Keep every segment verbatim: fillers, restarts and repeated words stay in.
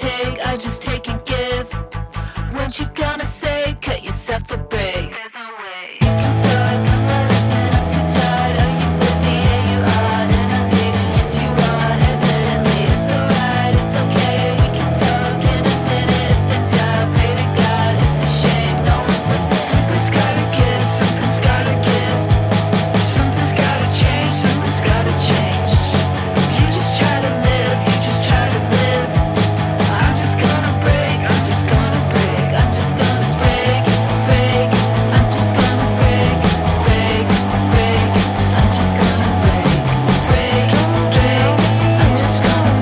take, I just take and give. Weren't you gonna say, cut yourself a break? There's no way you can talk. I'm not listening, I'm too tired. Are you busy? Yeah, you are. And I'm dating, yes, you are. Evidently, it's alright, it's okay. We can talk in a minute if it's out. Pray to God, it's a shame no one's listening. Something's gotta give, something's gotta give. Something's gotta change, something's gotta change. If you just try to live, you just try to live. I'm just gonna break, I'm just gonna break. I'm just gonna break, break. I'm just gonna break, break, break. I'm just gonna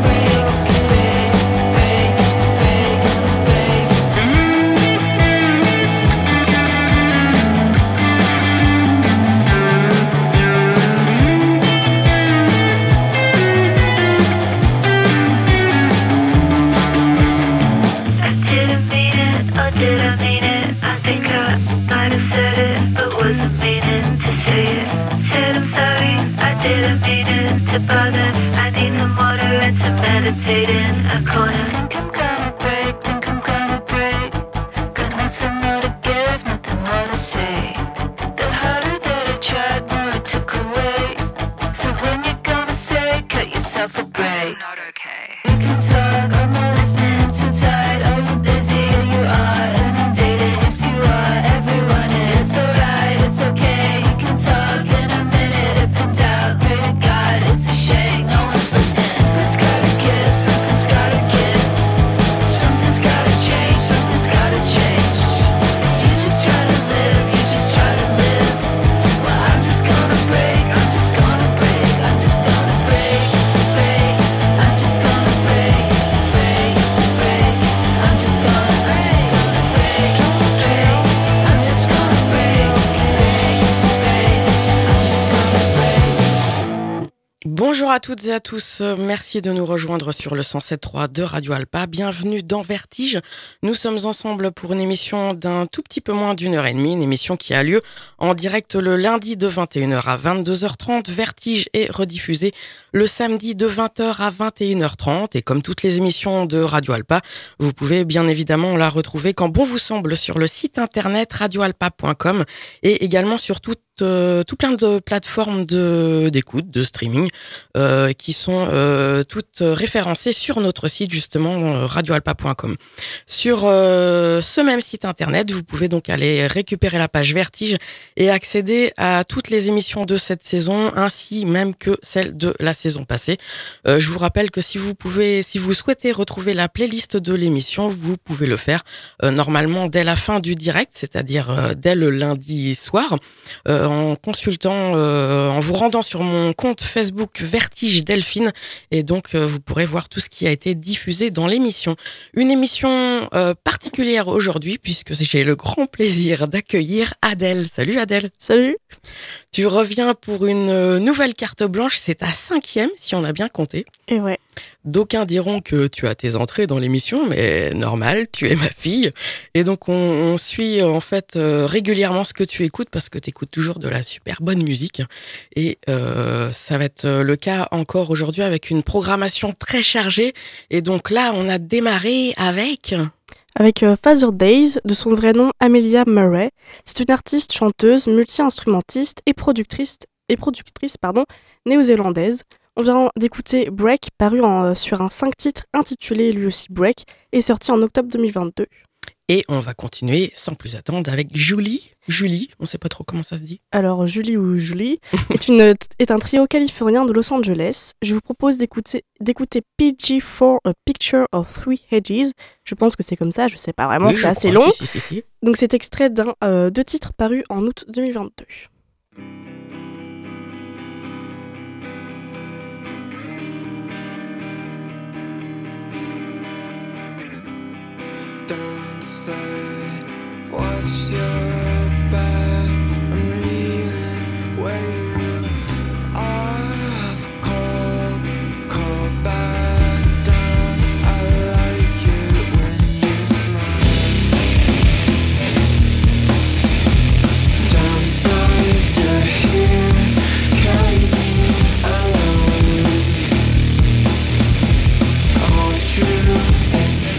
break, break, break. I'm just gonna break, break, break, break, break. I didn't mean it, or did I mean it? I think I might have said it, but wasn't meaning to say it. Said I'm sorry, I didn't mean it to bother. I need some water and to meditate in a corner. Think I'm gonna break, think I'm gonna break. Got nothing more to give, nothing more to say. The harder that I tried, more I took away. So when you're gonna say, cut yourself a break. Not okay. You can talk, I'm not listening, I'm too tired. Are you busy? Yeah, you are. And I'm dating, yes, you are. Everyone, it's alright, it's okay. You can talk in a minute if it's out. Pray to God, it's a shame no one's listening. Something's gotta give, something's gotta give. Something's gotta change, something's gotta change. If you just try to live, you just try to live. Well, I'm just gonna break, I'm just gonna break. I'm just gonna break, break. I'm just gonna break, break, break. I'm just gonna, I'm just gonna break, break. I'm just gonna break, break, break. I'm just gonna break. Bonjour à toutes et à tous, euh, merci de nous rejoindre sur le cent sept point trois de Radio Alpa, bienvenue dans Vertige. Nous sommes ensemble pour une émission d'un tout petit peu moins d'une heure et demie, une émission qui a lieu en direct le lundi de vingt et une heures à vingt-deux heures trente, Vertige est rediffusée le samedi de vingt heures à vingt et une heures trente et comme toutes les émissions de Radio Alpa, vous pouvez bien évidemment la retrouver quand bon vous semble sur le site internet radio alpa point com et également sur toute Euh, tout plein de plateformes de, d'écoute, de streaming, euh, qui sont euh, toutes référencées sur notre site, justement, euh, radio alpa point com. Sur euh, ce même site internet, vous pouvez donc aller récupérer la page Vertige et accéder à toutes les émissions de cette saison, ainsi même que celles de la saison passée. Euh, je vous rappelle que si vous pouvez, si vous souhaitez retrouver la playlist de l'émission, vous pouvez le faire euh, normalement dès la fin du direct, c'est-à-dire euh, dès le lundi soir. Euh, en consultant, euh, en vous rendant sur mon compte Facebook Vertige Delphine et donc euh, vous pourrez voir tout ce qui a été diffusé dans l'émission. Une émission euh, particulière aujourd'hui puisque j'ai le grand plaisir d'accueillir Adèle. Salut Adèle. Salut. Tu reviens pour une nouvelle carte blanche, c'est ta cinquième si on a bien compté. Et ouais. D'aucuns diront que tu as tes entrées dans l'émission, mais normal, tu es ma fille. Et donc, on, on suit en fait euh, régulièrement ce que tu écoutes, parce que tu écoutes toujours de la super bonne musique. Et euh, ça va être le cas encore aujourd'hui avec une programmation très chargée. Et donc là, on a démarré avec... Avec euh, Father Days, de son vrai nom Amelia Murray. C'est une artiste, chanteuse, multi-instrumentiste et productrice, et productrice pardon, néo-zélandaise. On vient d'écouter Break, paru en, euh, sur un cinq titres intitulé lui aussi Break, et sorti en octobre deux mille vingt-deux. Et on va continuer sans plus attendre avec Julie. Julie, on ne sait pas trop comment ça se dit. Alors Julie ou Julie est, une, est un trio californien de Los Angeles. Je vous propose d'écouter, d'écouter P G for a Picture of Three Hedges. Je pense que c'est comme ça, je ne sais pas vraiment, oui, c'est assez crois, long. Si, si, si, si. Donc c'est extrait d'un euh, deux titres parus en août deux mille vingt-deux. Don't decide, watch your back, I'm reeling when you are cold, call back down, I like it when you smile. Don't decide you're here, carry me alone, all true, it's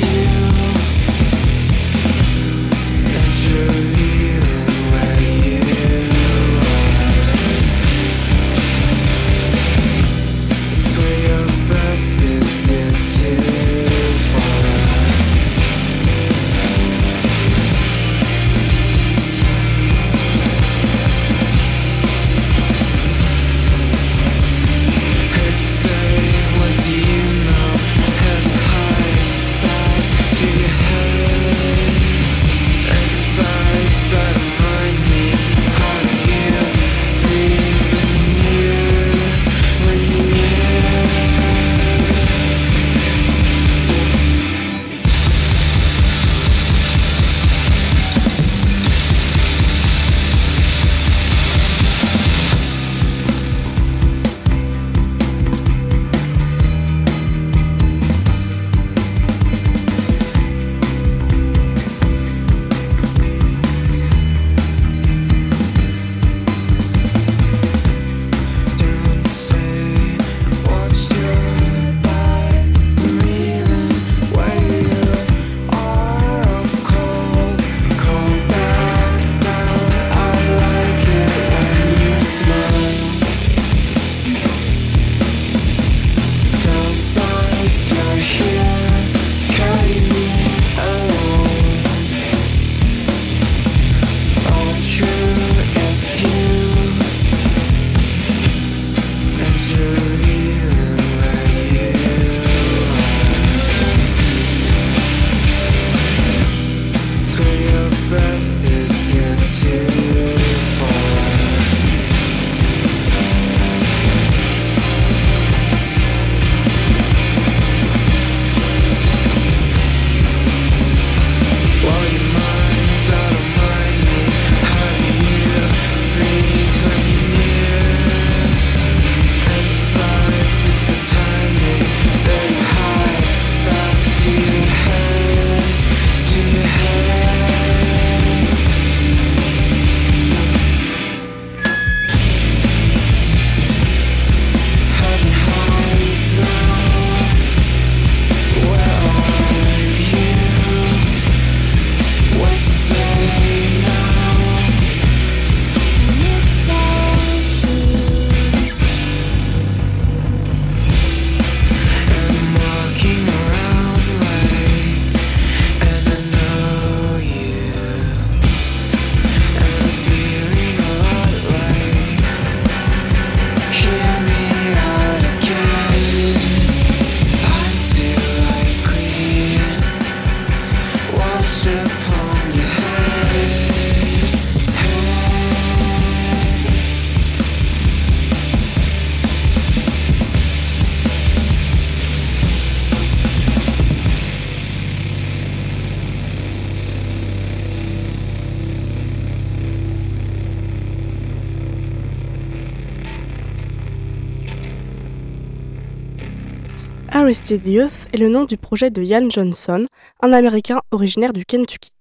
Arrested Youth est le nom du projet de Ian Johnson, un Américain originaire du Kentucky.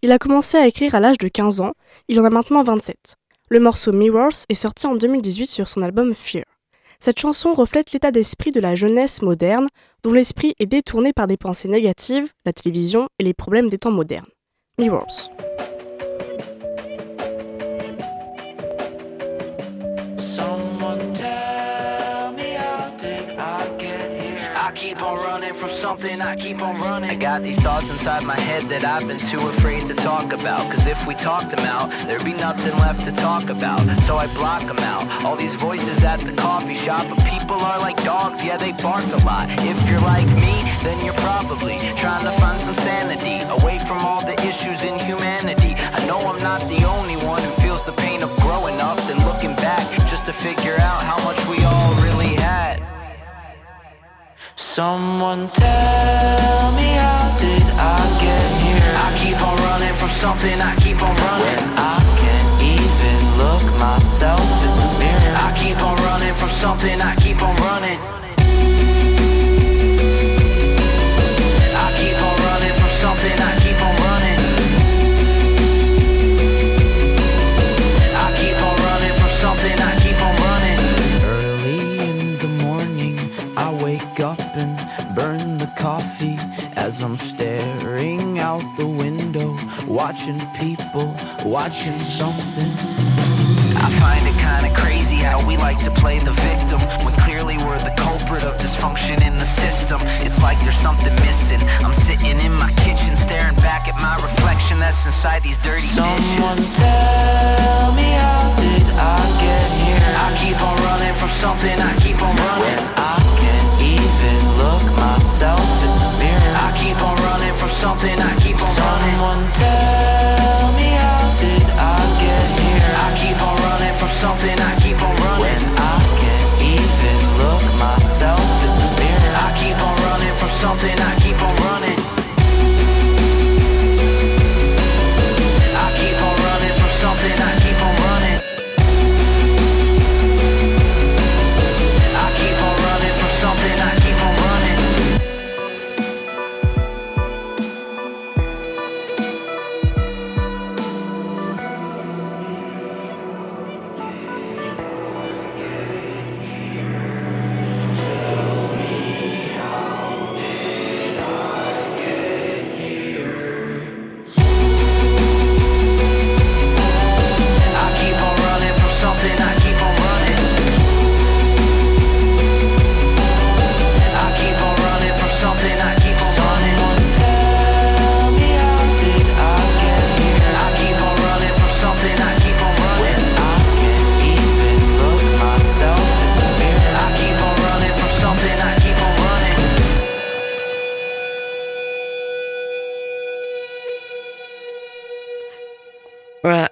Il a commencé à écrire à l'âge de quinze ans, il en a maintenant vingt-sept. Le morceau Mirrors est sorti en deux mille dix-huit sur son album Fear. Cette chanson reflète l'état d'esprit de la jeunesse moderne, dont l'esprit est détourné par des pensées négatives, la télévision et les problèmes des temps modernes. Mirrors. From something I keep on running. I got these thoughts inside my head that I've been too afraid to talk about, cause if we talked them out, there'd be nothing left to talk about. So I block them out, all these voices at the coffee shop. But people are like dogs, yeah they bark a lot. If you're like me, then you're probably trying to find some sanity, away from all the issues in humanity. I know I'm not the only one who feels the pain of growing up and looking back, just to figure out how much we all really had. Someone tell me, how did I get here? I keep on running from something, I keep on running. When I can't even look myself in the mirror, I keep on running from something, I keep on running. I keep on running from something, I keep on running. I keep on running from something, I keep on running. Early in the morning, I wake up and burn the coffee as I'm staring out the window, watching people, watching something. I find it kinda crazy how we like to play the victim, when clearly we're the culprit of dysfunction in the system. It's like there's something missing. I'm sitting in my kitchen staring back at my reflection that's inside these dirty someone dishes. Someone tell me, how did I get here? I keep on running from something, I keep on running. I look myself in the mirror, I keep on running from something, I keep on running. Someone tell me, how did I get here? I keep on running from something, I keep on running. When I can't even look myself in the mirror, I keep on running from something, I keep on running. I keep on running from something, I keep on running. I keep on running from something, I keep on running.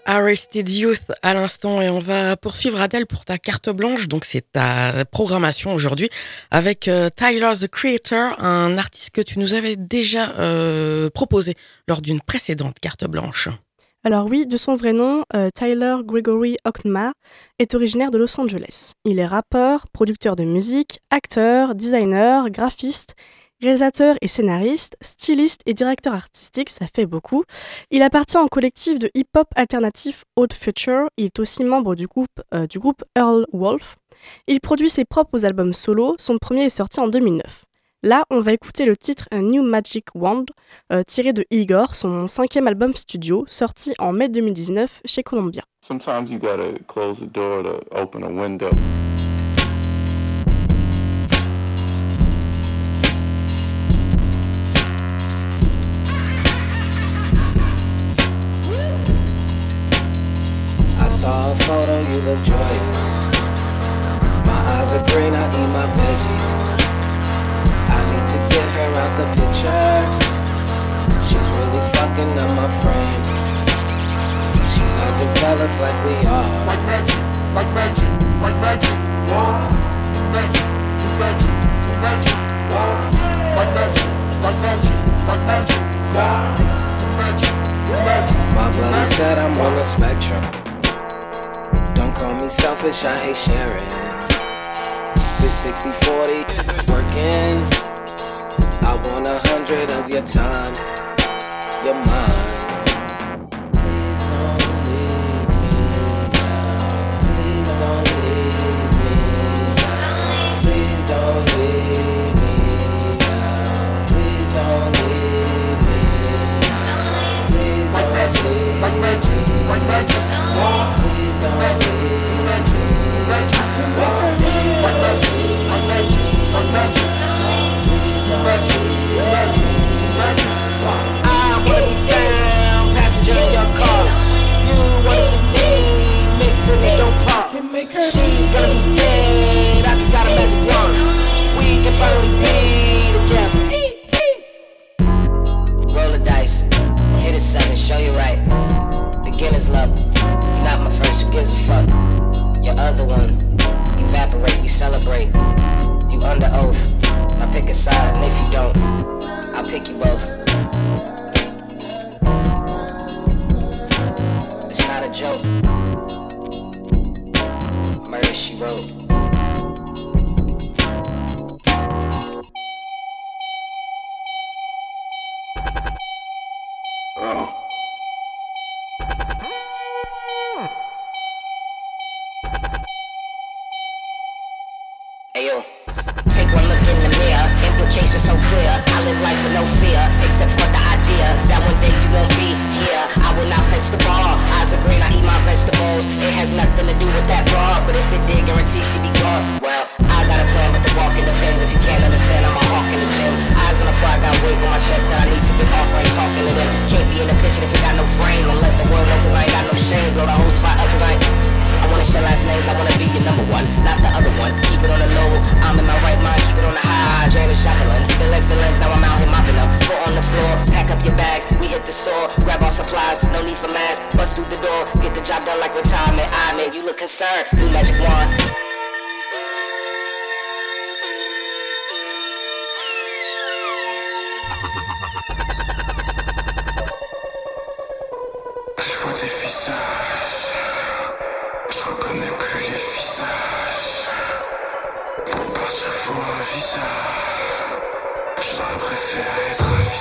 Arrested Youth à l'instant, et on va poursuivre Adèle pour ta carte blanche, donc c'est ta programmation aujourd'hui avec euh, Tyler the Creator, un artiste que tu nous avais déjà euh, proposé lors d'une précédente carte blanche. Alors oui, de son vrai nom, euh, Tyler Gregory Okmar est originaire de Los Angeles. Il est rappeur, producteur de musique, acteur, designer, graphiste, réalisateur et scénariste, styliste et directeur artistique, ça fait beaucoup. Il appartient au collectif de hip-hop alternatif Odd Future. Il est aussi membre du groupe, euh, du groupe Earl Wolf. Il produit ses propres albums solo. Son premier est sorti en deux mille neuf. Là, on va écouter le titre A New Magic Wand, euh, tiré de Igor, son cinquième album studio, sorti en mai deux mille dix-neuf chez Columbia. Sometimes you gotta close the door to open a window. Saw a photo, you look joyous. My eyes are green, I eat my veggies. I need to get her out the picture. She's really fucking up my frame. She's not developed like we are. Like magic, like magic, like magic, whoa. Magic, magic, magic, whoa. Like magic, like magic, like magic, whoa. Magic, magic. My brother said I'm on the spectrum. Don't call me selfish, I hate sharing. This sixty forty, working. want a hundred of your time, your mind. Please don't leave me now. Please don't leave me now. Please don't leave me now. Please don't leave me now. Please don't leave me now. Like magic, like magic, like magic. Please don't leave me now. Like magic. I wanna be found, passenger in your car. You wanna be me, mixing it, don't pop. She's gonna be dead, I just got a magic wand. We can finally be together. Roll the dice, hit a seven, show you right. Beginner's luck, you're not my first, who gives a fuck? Your other one, evaporate, you celebrate. You under oath, I pick a side, and if you don't, I'll pick you both. It's not a joke. Murder, She Wrote. Oh. Ayo. Take one look in the mirror, implications so clear. I live life with no fear, except for the idea that one day you won't be here. I will not fetch the ball, eyes are green, I eat my vegetables. It has nothing to do with that broad, but if it did, guarantee she be gone. Well, I got a plan with the walk in the pins. If you can't understand, I'm a hawk in the gym. Eyes on the fly, got weight on my chest that I need to get off, I ain't talking to them. Can't be in the picture if it got no frame, and let the world know cause I ain't got no shame. Blow the whole spot up cause I ain't... I wanna share last names, I wanna be your number one, not the other one. Keep it on the low, I'm in my right mind, keep it on the high. I drain the shotgun, spilling feelings, now I'm out here mopping up. Foot on the floor, pack up your bags, we hit the store. Grab our supplies, no need for masks, bust through the door. Get the job done like retirement, I mean, you look concerned, new magic wand. Je vois des visages. Je reconnais plus les visages. Pour partir pour un visage. J'aurais préféré être un visage.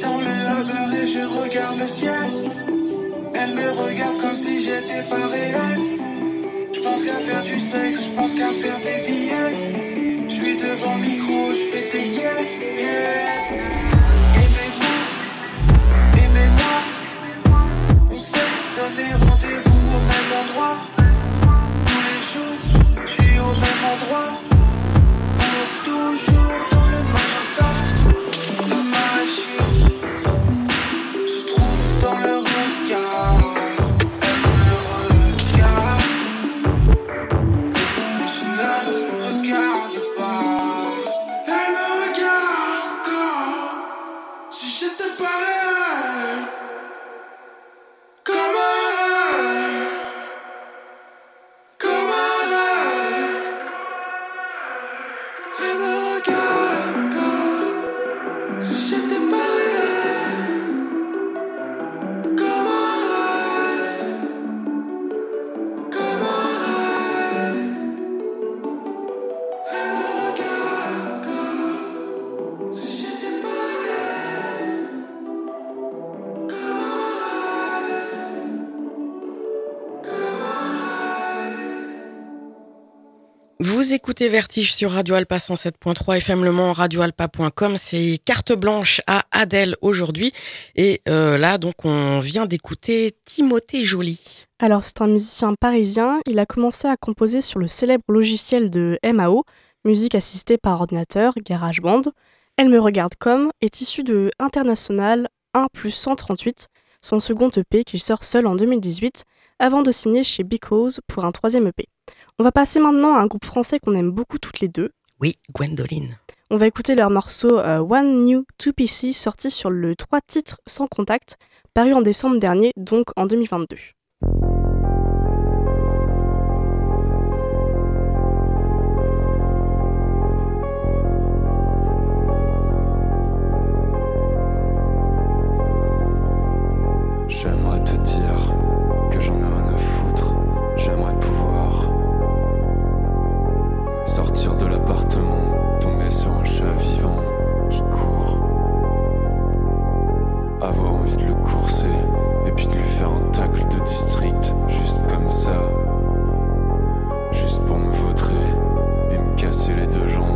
Dans le regard, elle me Vous écoutez Vertige sur Radio Alpa cent sept point trois F M Le Mans, radio alpa point com. C'est carte blanche à Adèle aujourd'hui. Et euh, là, donc, on vient d'écouter Timothée Jolie. Alors, c'est un musicien parisien. Il a commencé à composer sur le célèbre logiciel de M A O, musique assistée par ordinateur, GarageBand. Elle me regarde comme est issue de International un plus cent trente-huit, son second E P qu'il sort seul en deux mille dix-huit, avant de signer chez Because pour un troisième E P. On va passer maintenant à un groupe français qu'on aime beaucoup toutes les deux. Oui, Gwendoline. On va écouter leur morceau euh, One New Two P C, sorti sur le trois titres sans contact, paru en décembre dernier, donc en deux mille vingt-deux. J'aimerais te dire que j'en ai rien à foutre, j'aimerais pouvoir sortir de l'appartement, tomber sur un chat vivant qui court, avoir envie de le courser et puis de lui faire un tacle de district, juste comme ça, juste pour me vautrer et me casser les deux jambes.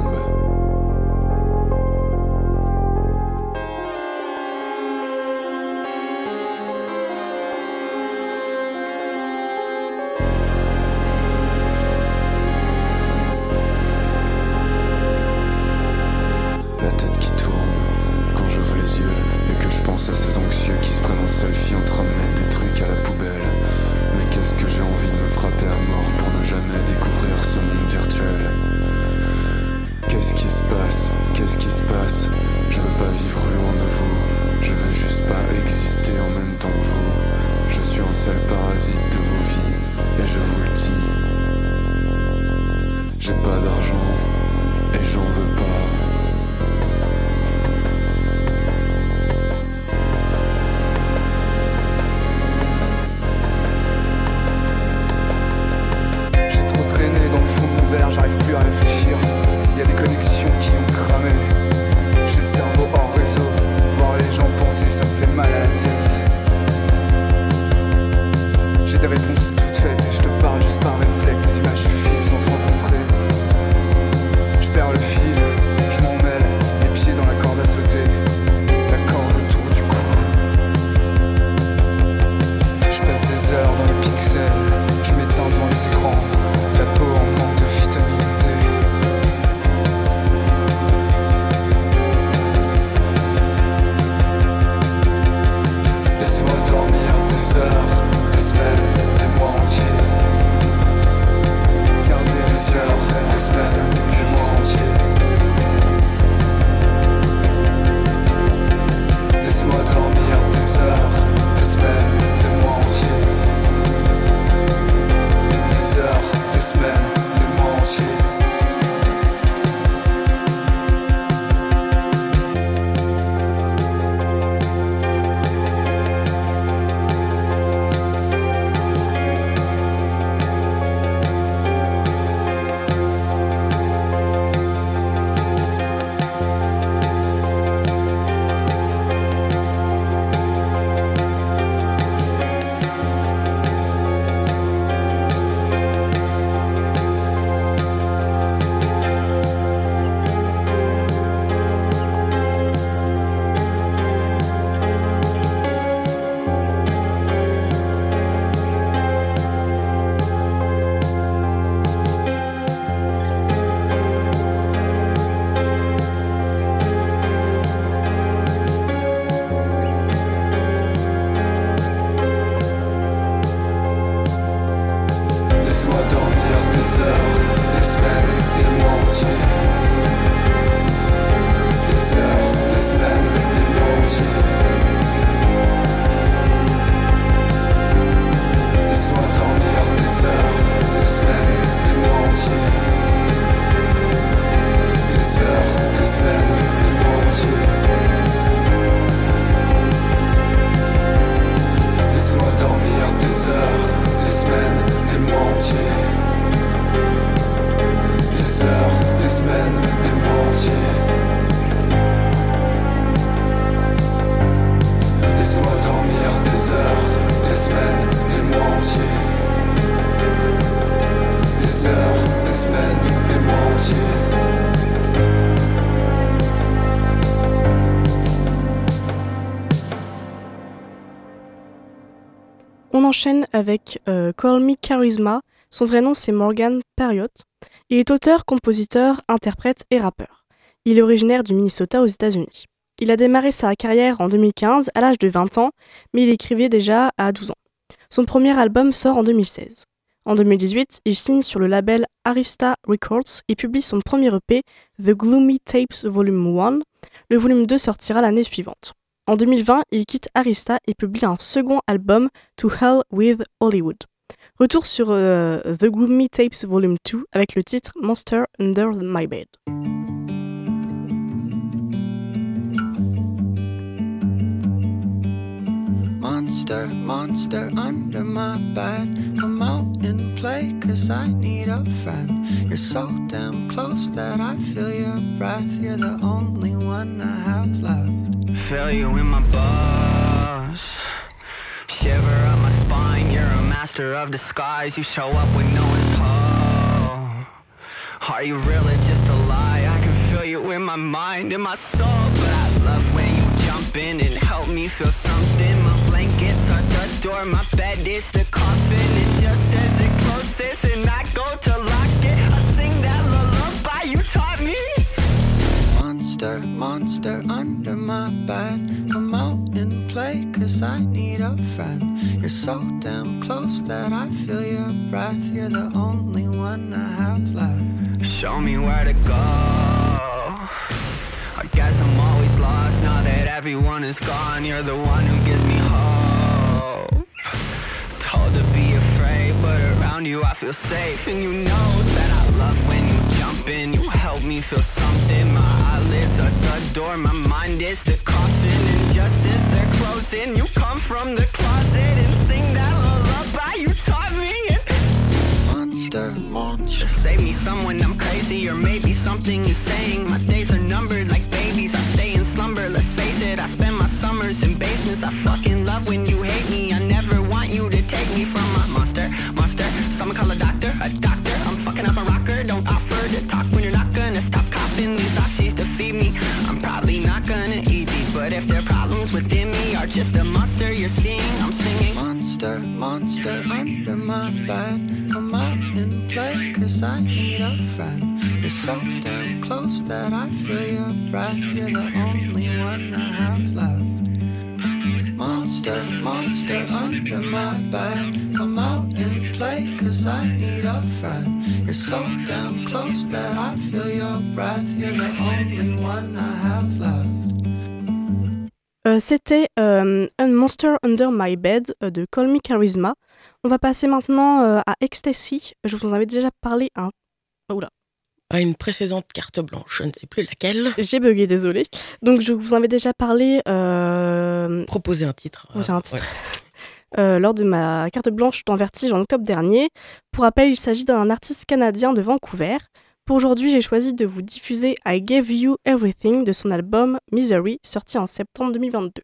Laisse-moi dormir des heures, des semaines, des mois entiers. enchaîne avec euh, Call Me Charisma. Son vrai nom, c'est Morgan Periot. Il est auteur, compositeur, interprète et rappeur. Il est originaire du Minnesota aux États-Unis. Il a démarré sa carrière en deux mille quinze à l'âge de vingt ans, mais il écrivait déjà à douze ans. Son premier album sort en deux mille seize. En deux mille dix-huit, il signe sur le label Arista Records et publie son premier E P, The Gloomy Tapes Volume un. Le volume deux sortira l'année suivante. En deux mille vingt, il quitte Arista et publie un second album, To Hell with Hollywood. Retour sur euh, The Gloomy Tapes Volume deux avec le titre Monster Under My Bed. Monster, monster under my bed, come out and play cause I need a friend. You're so damn close that I feel your breath, you're the only one I have left. Feel you in my bones, shiver up my spine, you're a master of disguise. You show up when no one's home, are you really just a lie? I can feel you in my mind, in my soul, but I love when you jump in and help me feel something. My blankets are the door, my bed is the coffin, and just as it closes and I go to lock it, I sing that lullaby you taught me. Monster, monster under my bed, come out and play cause I need a friend. You're so damn close that I feel your breath, you're the only one I have left. Show me where to go, guess I'm always lost, now that everyone is gone. You're the one who gives me hope, told to be afraid, but around you I feel safe. And you know that I love when you jump in, you help me feel something. My eyelids are the door, my mind is the coffin, and just as they're closing, you come from the closet and sing that lullaby you taught me. Monster, monster, save me someone, I'm crazy, or maybe something you're saying. My days are numbered like babies, I stay in slumber, let's face it, I spend my summers in basements. I fucking love when you hate me, I never want you to take me from my monster, monster. Someone call a doctor, a doctor, I'm fucking up a rocker. Don't offer to talk when you're not gonna stop copping these oxys to feed me. I'm probably not gonna eat these, but if there are problems within me, are just a monster you're seeing, I'm singing. Monster, monster, under my bed, come out and play cause I need a friend. You're so damn close that I feel your breath, you're the only one I have left. Monster, monster under my bed, come out and play cause I need a friend. You're so damn close that I feel your breath, you're the only one I have left. Euh, c'était euh, « A Monster Under My Bed » de Call Me Charisma. On va passer maintenant euh, à « Ecstasy ». Je vous en avais déjà parlé à un... oh là. À une précédente carte blanche, je ne sais plus laquelle. J'ai bugué, désolé. Donc je vous en avais déjà parlé... Euh... Proposer un titre. Proposer un titre. Ouais. euh, lors de ma carte blanche dans Vertige en octobre dernier. Pour rappel, il s'agit d'un artiste canadien de Vancouver. Pour aujourd'hui, j'ai choisi de vous diffuser I Gave You Everything de son album Misery, sorti en septembre deux mille vingt-deux.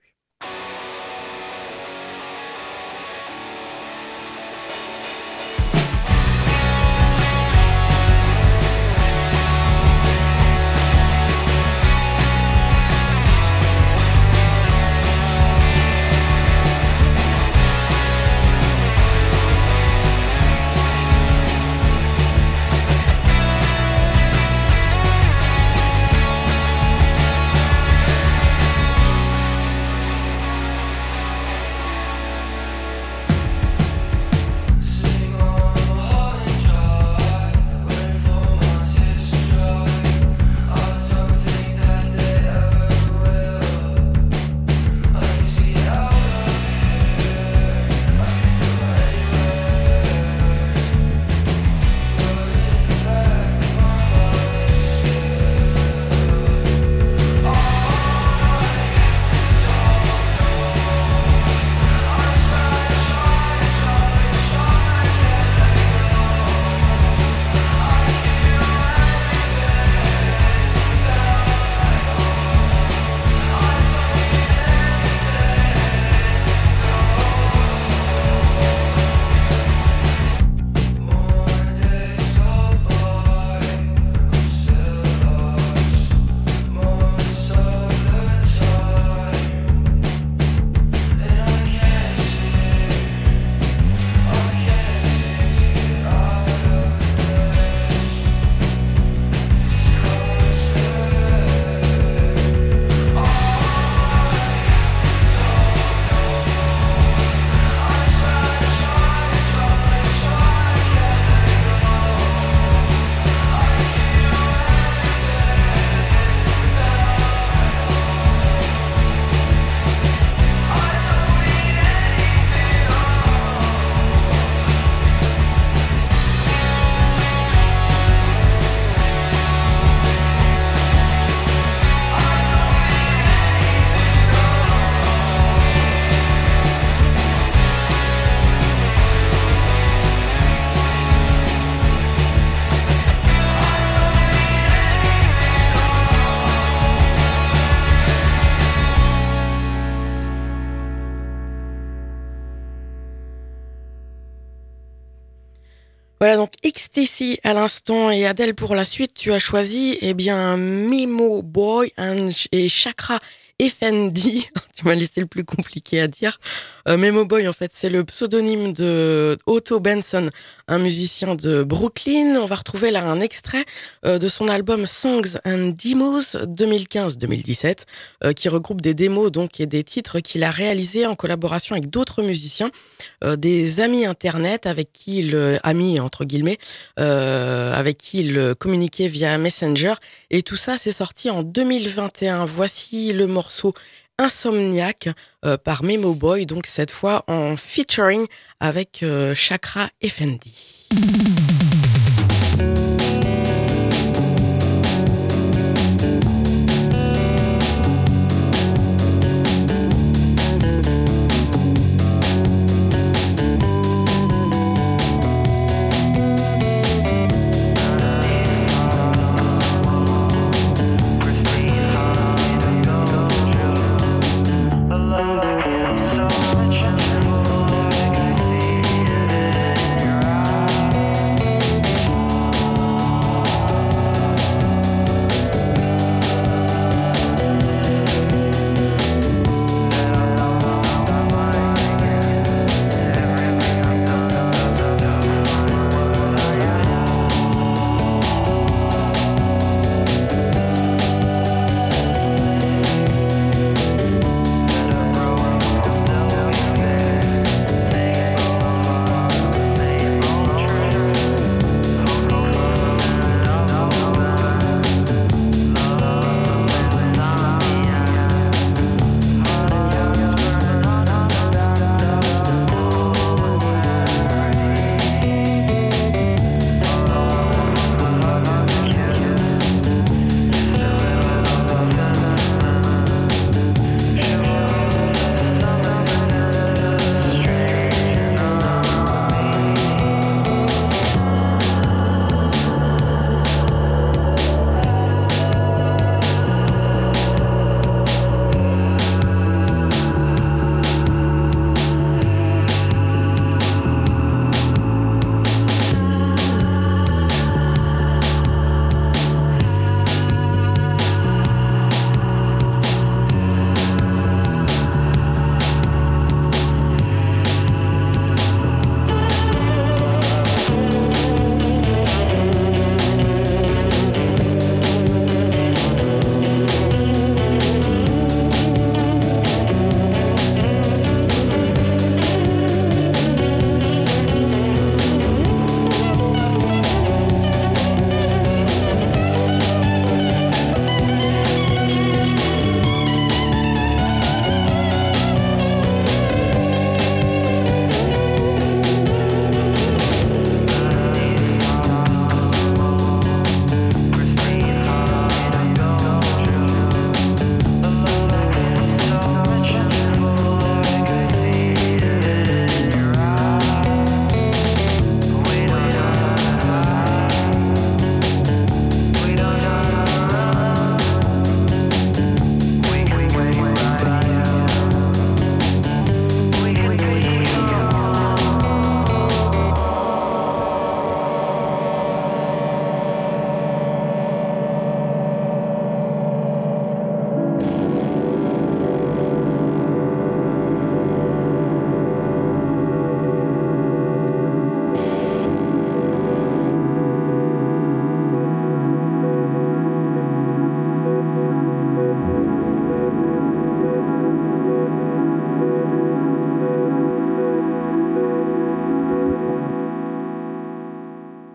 Voilà, donc Ecstasy à l'instant et Adèle pour la suite. Tu as choisi eh bien Memo Boy et Chakra Effendi. Tu m'as laissé le plus compliqué à dire. Euh, Memo Boy, en fait, c'est le pseudonyme de Otto Benson, un musicien de Brooklyn. On va retrouver là un extrait euh, de son album Songs and Demos deux mille quinze deux mille dix-sept, euh, qui regroupe des démos donc et des titres qu'il a réalisés en collaboration avec d'autres musiciens, euh, des amis internet avec qui il amis entre guillemets, euh, avec qui il communiquait via Messenger. Et tout ça, c'est sorti en deux mille vingt et un. Voici le morceau Insomniac euh, par Memo Boy, donc cette fois en featuring avec euh, Chakra Effendi.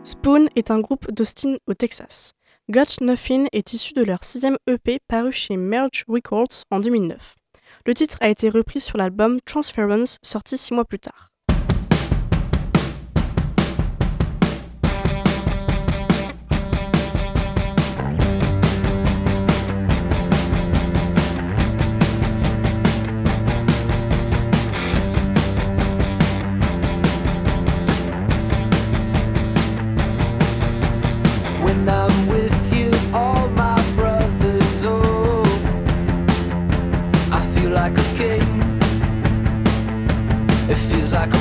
Spoon est un groupe d'Austin au Texas. Got Nothing est issu de leur sixième E P paru chez Merge Records en deux mille neuf. Le titre a été repris sur l'album Transference sorti six mois plus tard. Like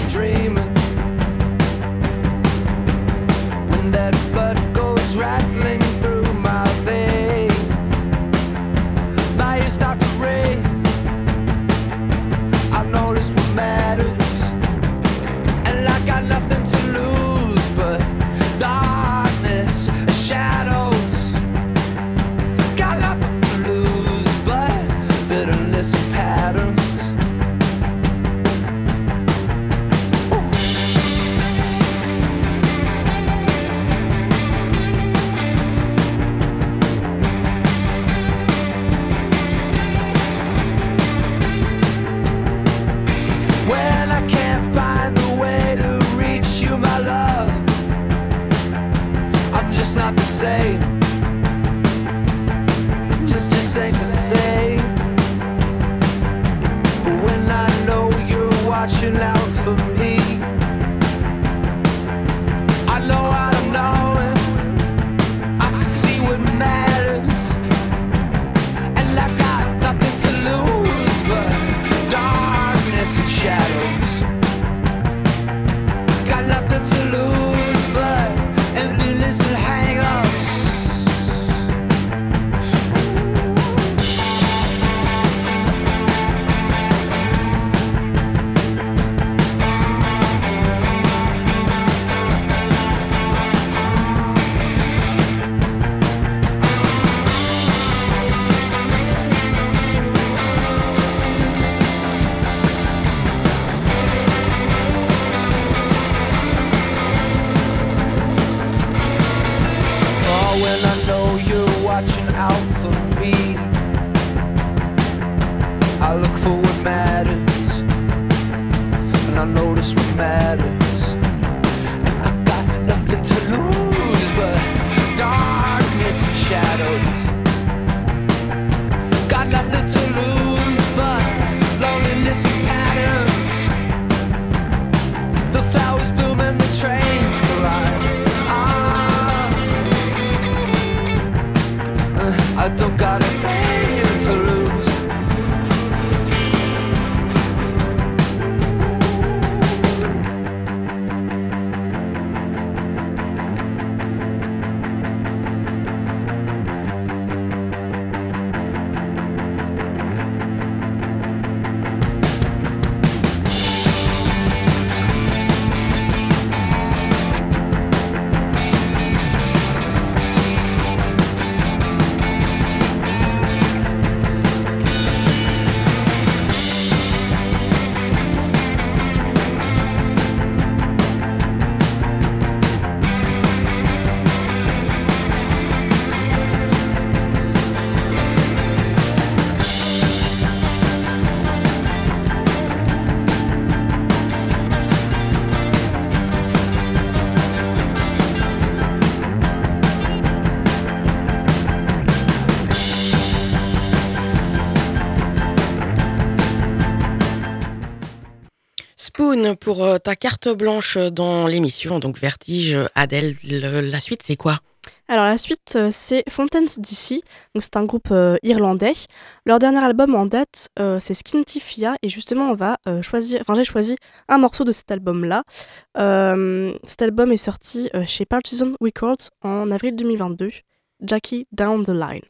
Spoon pour ta carte blanche dans l'émission, donc Vertige. Adèle, le, la suite c'est quoi ? Alors la suite c'est Fontaines D C, donc c'est un groupe euh, irlandais. Leur dernier album en date euh, c'est Skintifia, et justement on va euh, choisir, enfin j'ai choisi un morceau de cet album là. Euh, cet album est sorti euh, chez Partisan Records en avril deux mille vingt-deux, Jackie Down the Line.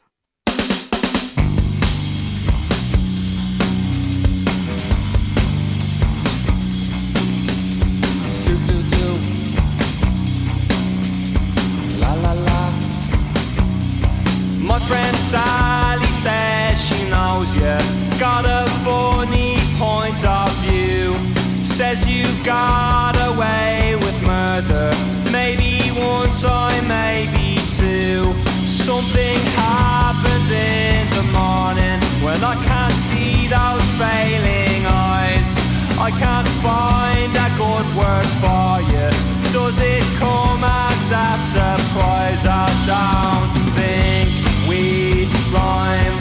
My friend Sally says she knows you got a funny point of view. Says you've got away with murder, maybe one time, maybe two. Something happens in the morning when I can't see those failing eyes. I can't find a good word for you. Does it come as a surprise? I don't think we'd rhyme.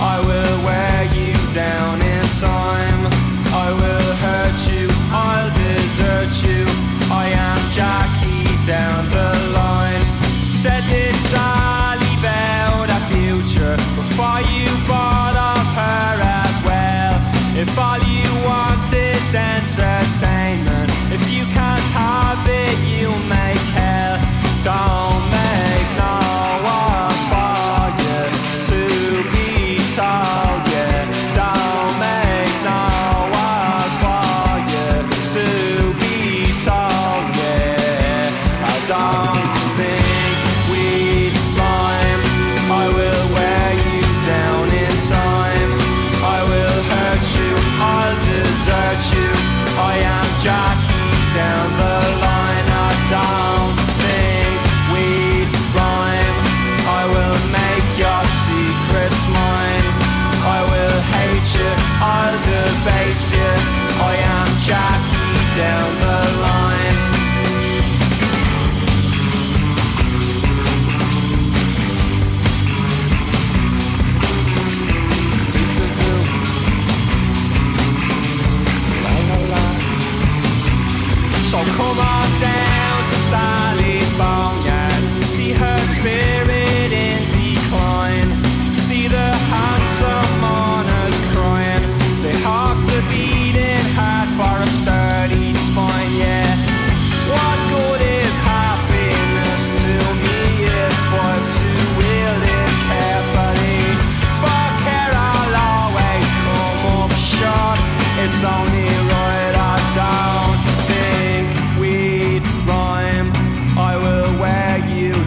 I will wear you down in time. I will hurt you, I'll desert you. I am Jackie down the line. Said this Sally about our future before you bought off her as well. If all you want is entertainment, if you can't have it, you make hell. Don't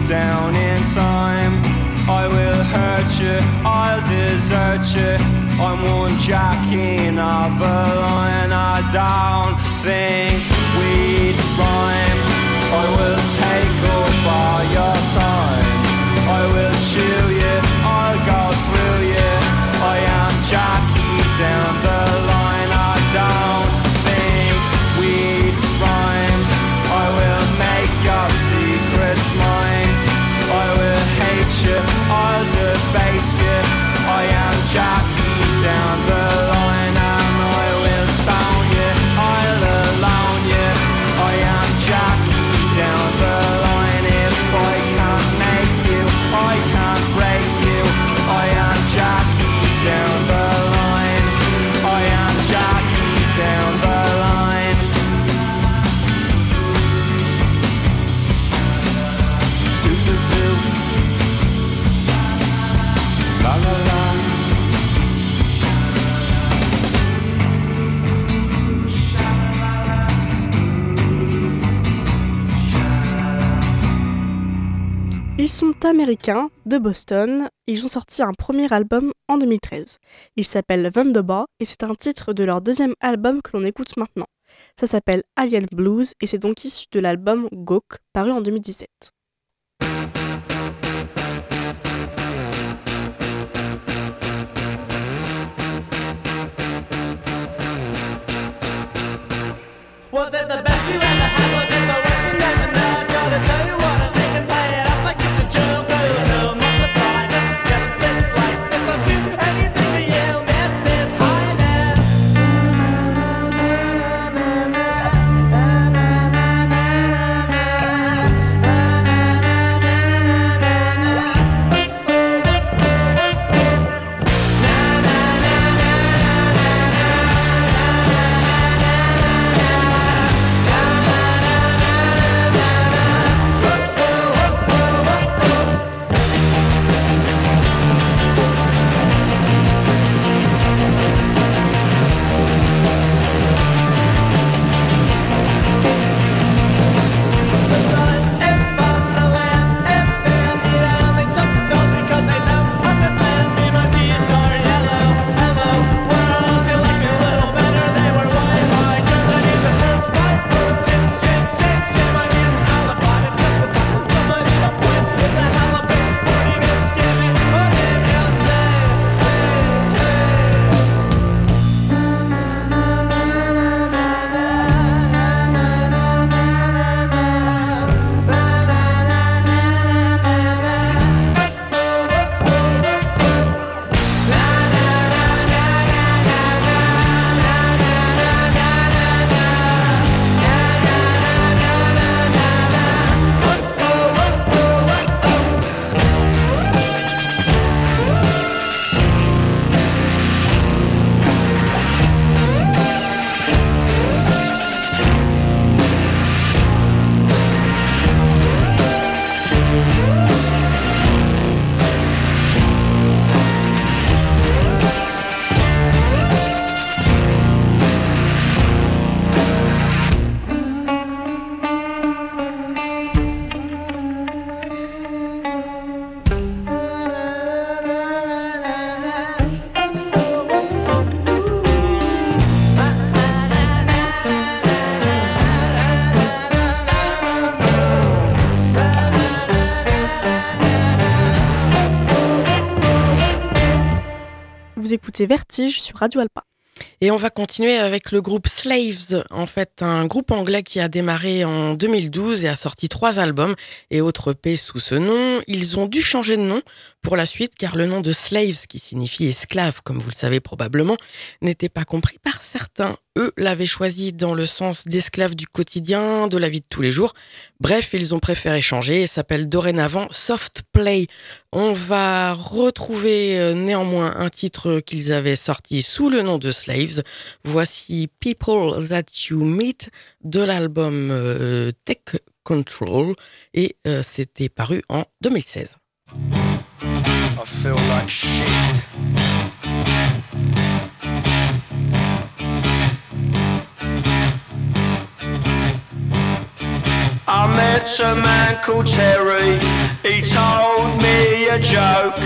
down in time. I will hurt you, I'll desert you. I'm one jack in another line. I don't think we'd rhyme. I will take up all your time. I will chew you, I'll go through you. I am Jackie down the line. I don't think we'd rhyme. I will make your secrets mine. I will hate you, I'll debase you. I am Jackie down the line. And I will stone you, I'll alone you. I am Jackie down the line. If I can't make you, I can't break you. I am Jackie down the line. I am Jackie down the line. Do do do. La la la. Ils sont américains, de Boston. Ils ont sorti un premier album en deux mille treize. Il s'appelle Wunderbar et c'est un titre de leur deuxième album que l'on écoute maintenant. Ça s'appelle Alien Blues et c'est donc issu de l'album Gawk, paru en deux mille dix-sept. Was it the best you ever had? Was it the rest you never know? I gotta tell you what I think and play it up like it's a joke. C'est Vertige sur Radio Alpa. Et on va continuer avec le groupe Slaves, en fait un groupe anglais qui a démarré en deux mille douze et a sorti trois albums et autres E P sous ce nom. Ils ont dû changer de nom pour la suite car le nom de Slaves, qui signifie esclave, comme vous le savez probablement, n'était pas compris par certains. Eux l'avaient choisi dans le sens d'esclave du quotidien, de la vie de tous les jours. Bref, ils ont préféré changer et s'appellent dorénavant Soft Play. On va retrouver néanmoins un titre qu'ils avaient sorti sous le nom de Slaves. Voici People That You Meet de l'album euh, Tech Control et euh, c'était paru en deux mille seize. I feel like shit. I met met a man called Terry. He told me a joke.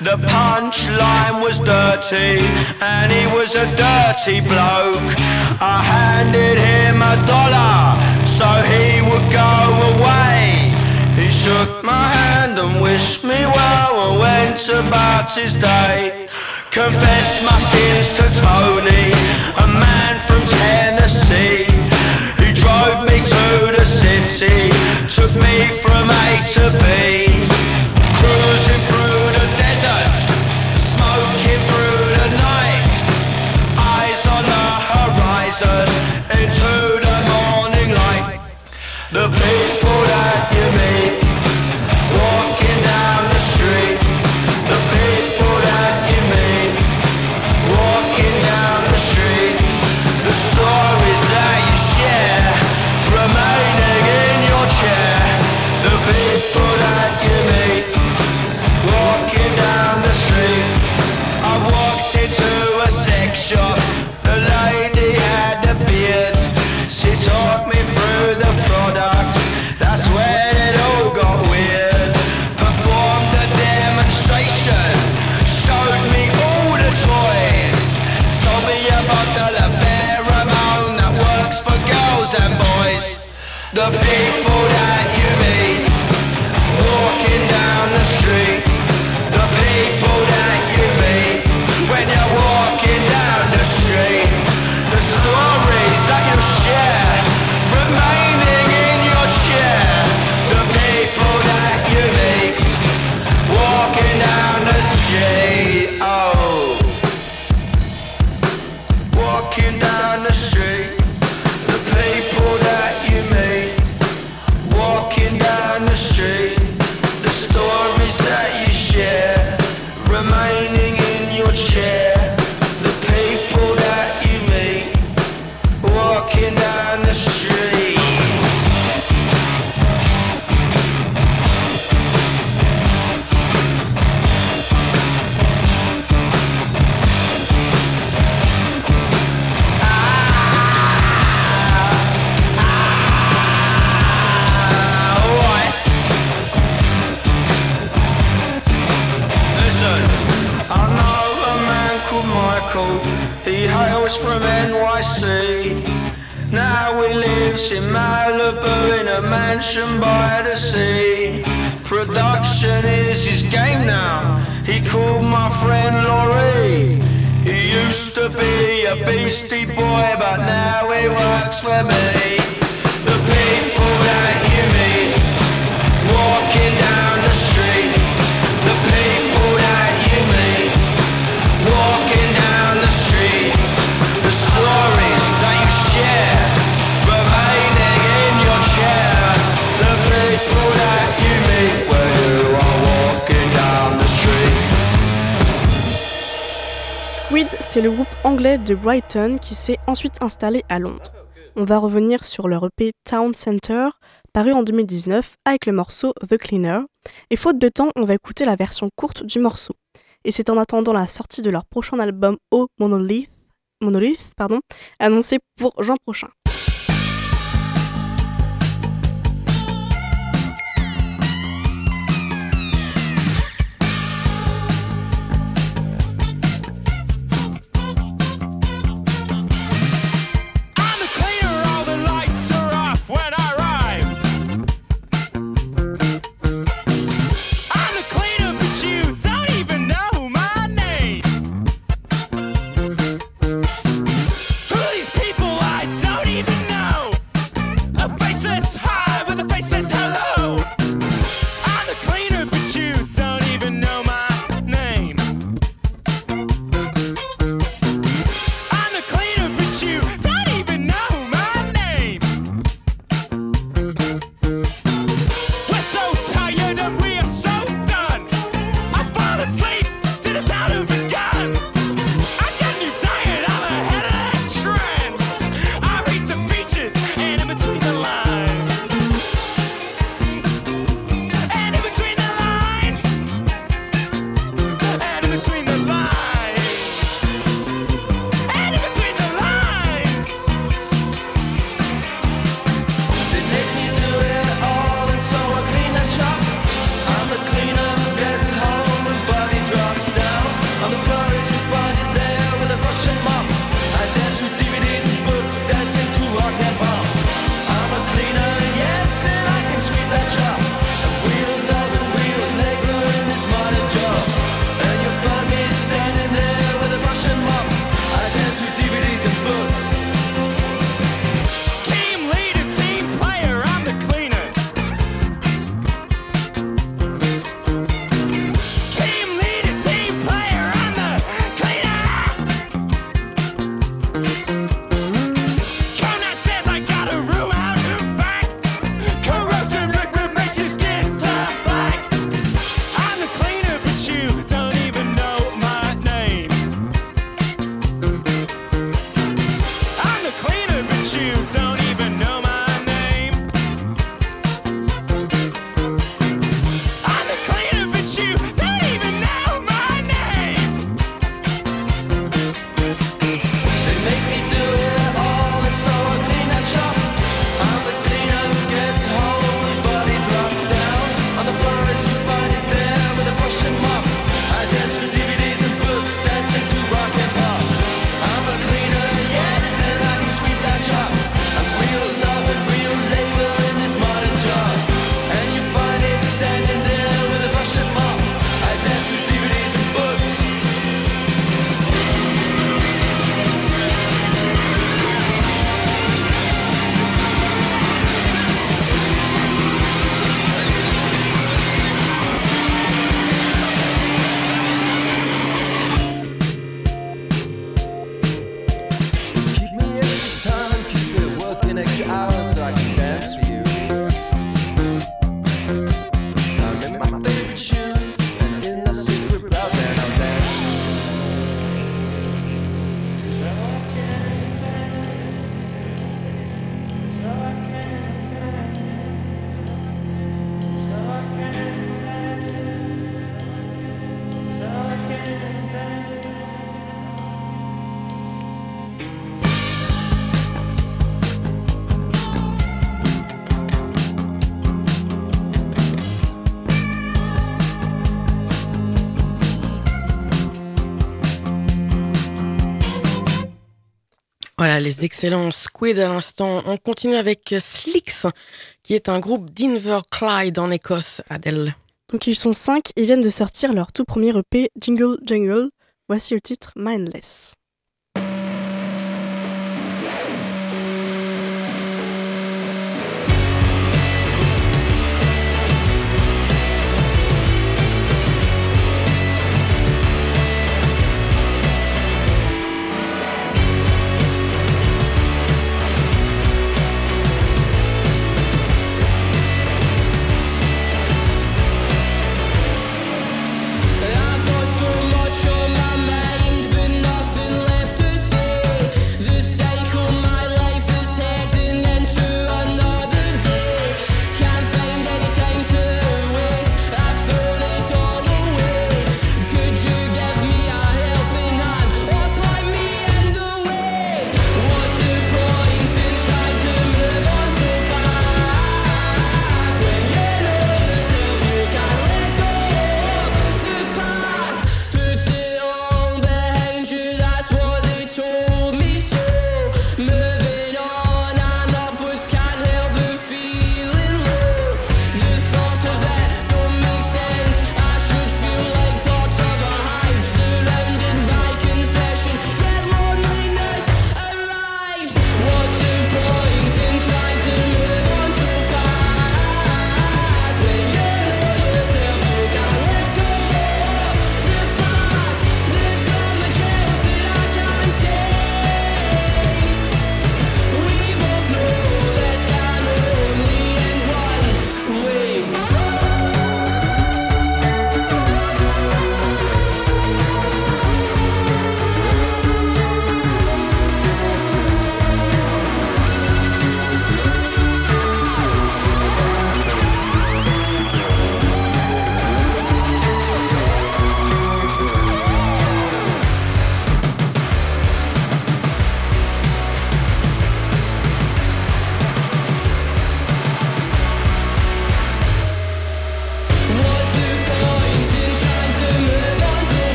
The punchline was dirty, and he was a dirty bloke. I handed him a dollar so he would go away. He shook my hand and wished me well and went about his day. Confessed my sins to Tony, a man from Tennessee. He drove me to the city, took me from A to B. Cruising through the desert, smoking through the night, eyes on the horizon, into the morning light. The people that you meet, walking down the streets. The people that you meet, walking down the streets. The stories that you share, remaining in your chair. The people that you meet, walking down the streets. I walked into a sex shop, the lady had a beard. She talked me through the products, that's when it all got weird. Performed a demonstration, showed me all the toys, sold me a bottle of pheromone that works for girls and boys. The people that you meet, walking down the street. The people that you meet, when you're walking down the street. The stories that you share, remaining in your chair. The people that you meet, walking down the street. Oh, walking down the street. The people that you meet, walking down the street. The stories that you share, remaining in your chair. The people that you meet, walking down the street. Alright. Listen, I know a man called Michael. He hails from N Y C. Now he lives in Malibu in a mansion by the sea. Production is his game now. He called my friend Laurie. He used to be a beastie boy, but now he works for me. The people that you meet, walking down the street. The people that you meet, walking down the street. The stories that you share, remaining in your chair. The people that you meet, when you are walking down the street. Squid, c'est le groupe anglais de Brighton qui s'est ensuite installé à Londres. On va revenir sur leur E P Town Center, paru en deux mille dix-neuf avec le morceau The Cleaner, et faute de temps, on va écouter la version courte du morceau. Et c'est en attendant la sortie de leur prochain album Oh Monolith, Monolith pardon, annoncé pour juin prochain. Voilà, les excellents Squid à l'instant. On continue avec Slicks, qui est un groupe d'Inverclyde en Écosse, Adèle. Donc ils sont cinq et viennent de sortir leur tout premier E P, Jingle Jangle. Voici le titre Mindless.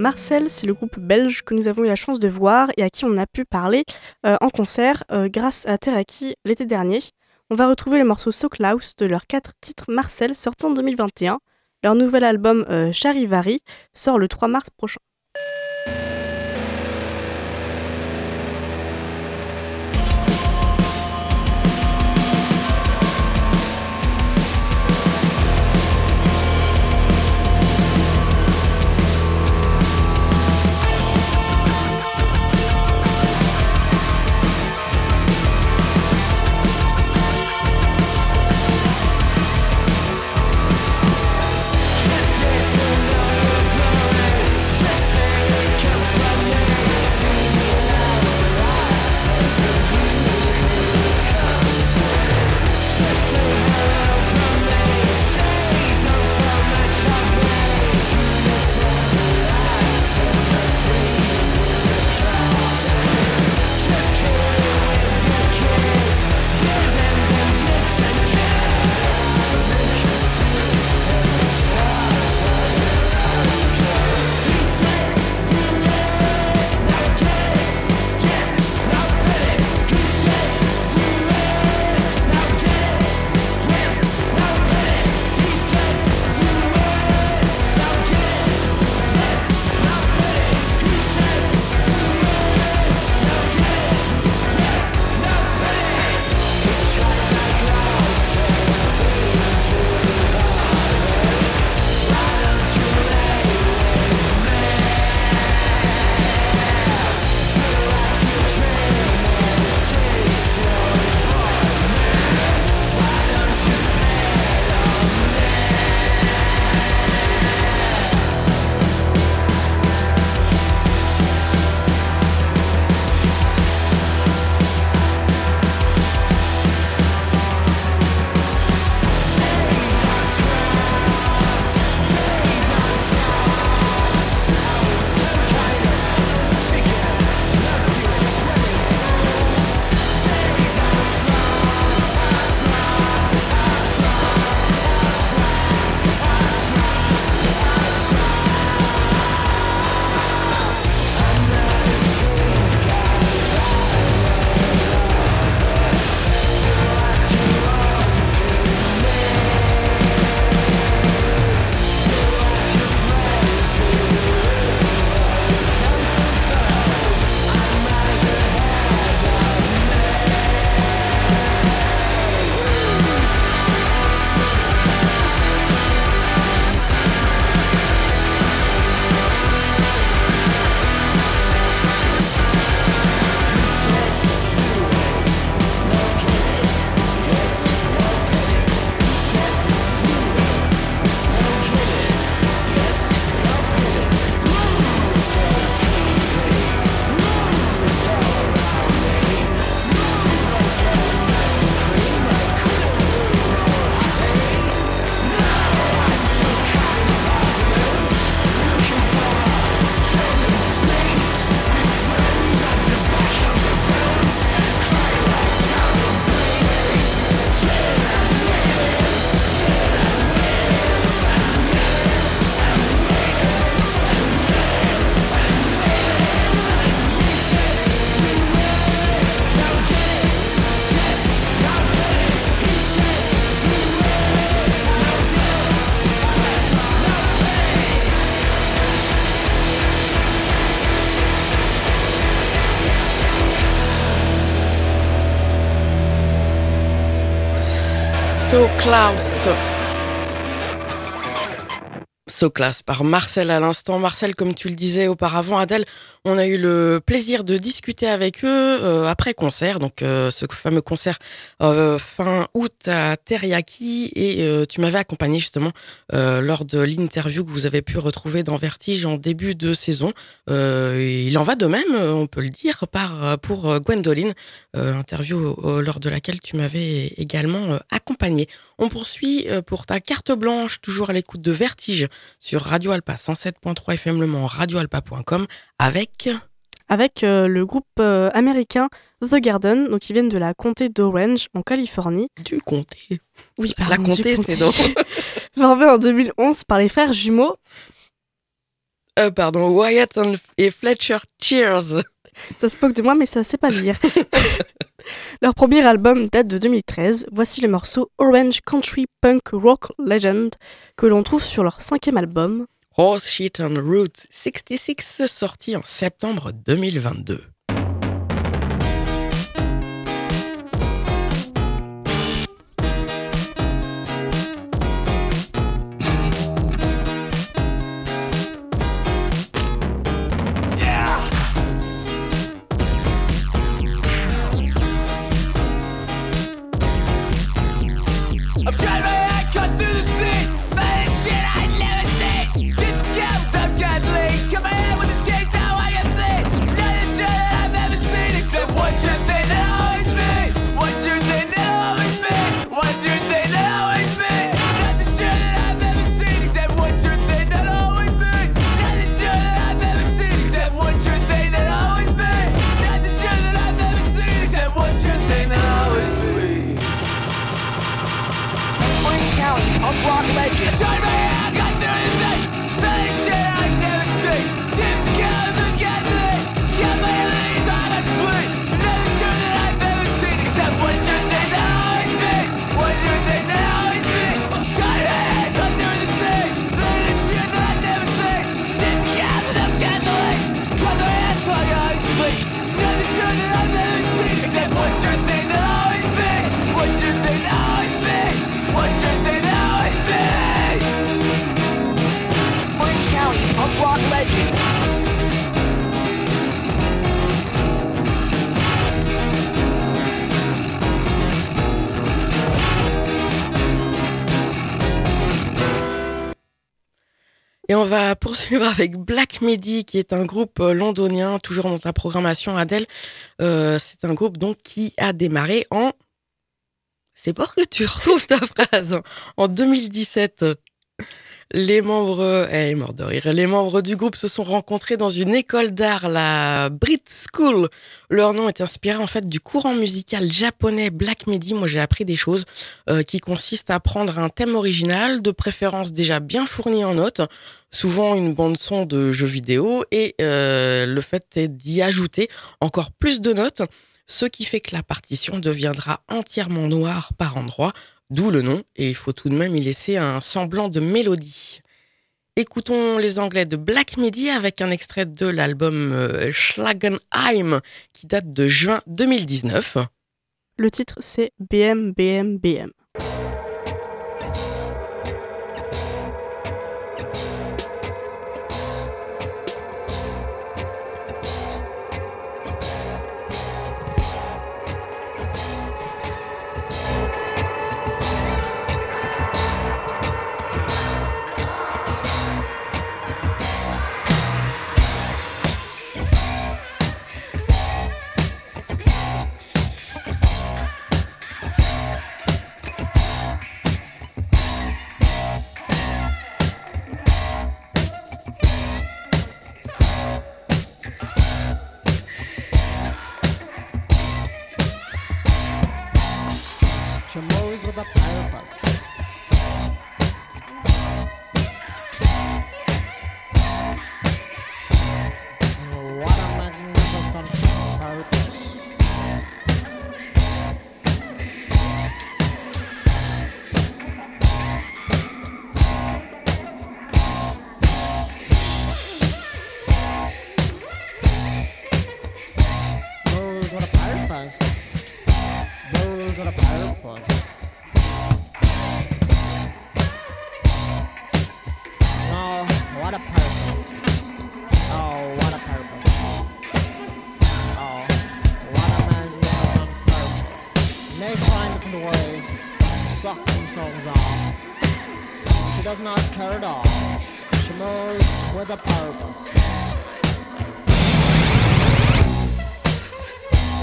Marcel, c'est le groupe belge que nous avons eu la chance de voir et à qui on a pu parler euh, en concert euh, grâce à Teraki l'été dernier. On va retrouver le morceau So Klaus de leurs quatre titres Marcel sortis en deux mille vingt et un. Leur nouvel album euh, Charivari sort le trois mars prochain. Just So Klaus. So Klaus par Marcel à l'instant. Marcel, comme tu le disais auparavant, Adèle, on a eu le plaisir de discuter avec eux euh, après concert, donc euh, ce fameux concert euh, fin août à Teriyaki, et euh, tu m'avais accompagné justement euh, lors de l'interview que vous avez pu retrouver dans Vertige en début de saison. Euh, il en va de même, on peut le dire, par, pour Gwendoline, euh, interview euh, lors de laquelle tu m'avais également euh, accompagné. On poursuit pour ta carte blanche, toujours à l'écoute de Vertige, sur Radio Alpa cent sept point trois F M Le Mans, radio alpa point com, avec avec euh, le groupe euh, américain The Garden, donc ils viennent de la comté d'Orange en Californie. Du comté. Oui, pardon, la comté, c'est donc formé en deux mille onze par les frères jumeaux. Euh, pardon, Wyatt et Fletcher Cheers. Ça se moque de moi, mais ça sait pas lire. Leur premier album date de deux mille treize. Voici le morceau Orange Country Punk Rock Legend que l'on trouve sur leur cinquième album Horse Shit on Route soixante-six, sorti en septembre deux mille vingt-deux. Et on va poursuivre avec Black Midi, qui est un groupe londonien, toujours dans ta programmation, Adèle. Euh, c'est un groupe donc qui a démarré en... C'est pour que tu retrouves ta phrase. En deux mille dix-sept, les membres... Eh, mort de rire. Les membres du groupe se sont rencontrés dans une école d'art, la Brit School. Leur nom est inspiré en fait du courant musical japonais Black Midi. Moi, j'ai appris des choses euh, qui consistent à prendre un thème original, de préférence déjà bien fourni en notes, souvent une bande-son de jeux vidéo, et euh, le fait est d'y ajouter encore plus de notes, ce qui fait que la partition deviendra entièrement noire par endroits, d'où le nom, et il faut tout de même y laisser un semblant de mélodie. Écoutons les Anglais de Black Midi avec un extrait de l'album euh, Schlagenheim, qui date de juin deux mille dix-neuf. Le titre, c'est B M, B M, B M. Purpose. Those are the purpose. What a purpose. Oh, what a purpose. Oh, what a man does on purpose. And they find different ways to suck themselves off. She does not care at all. She moves with a purpose.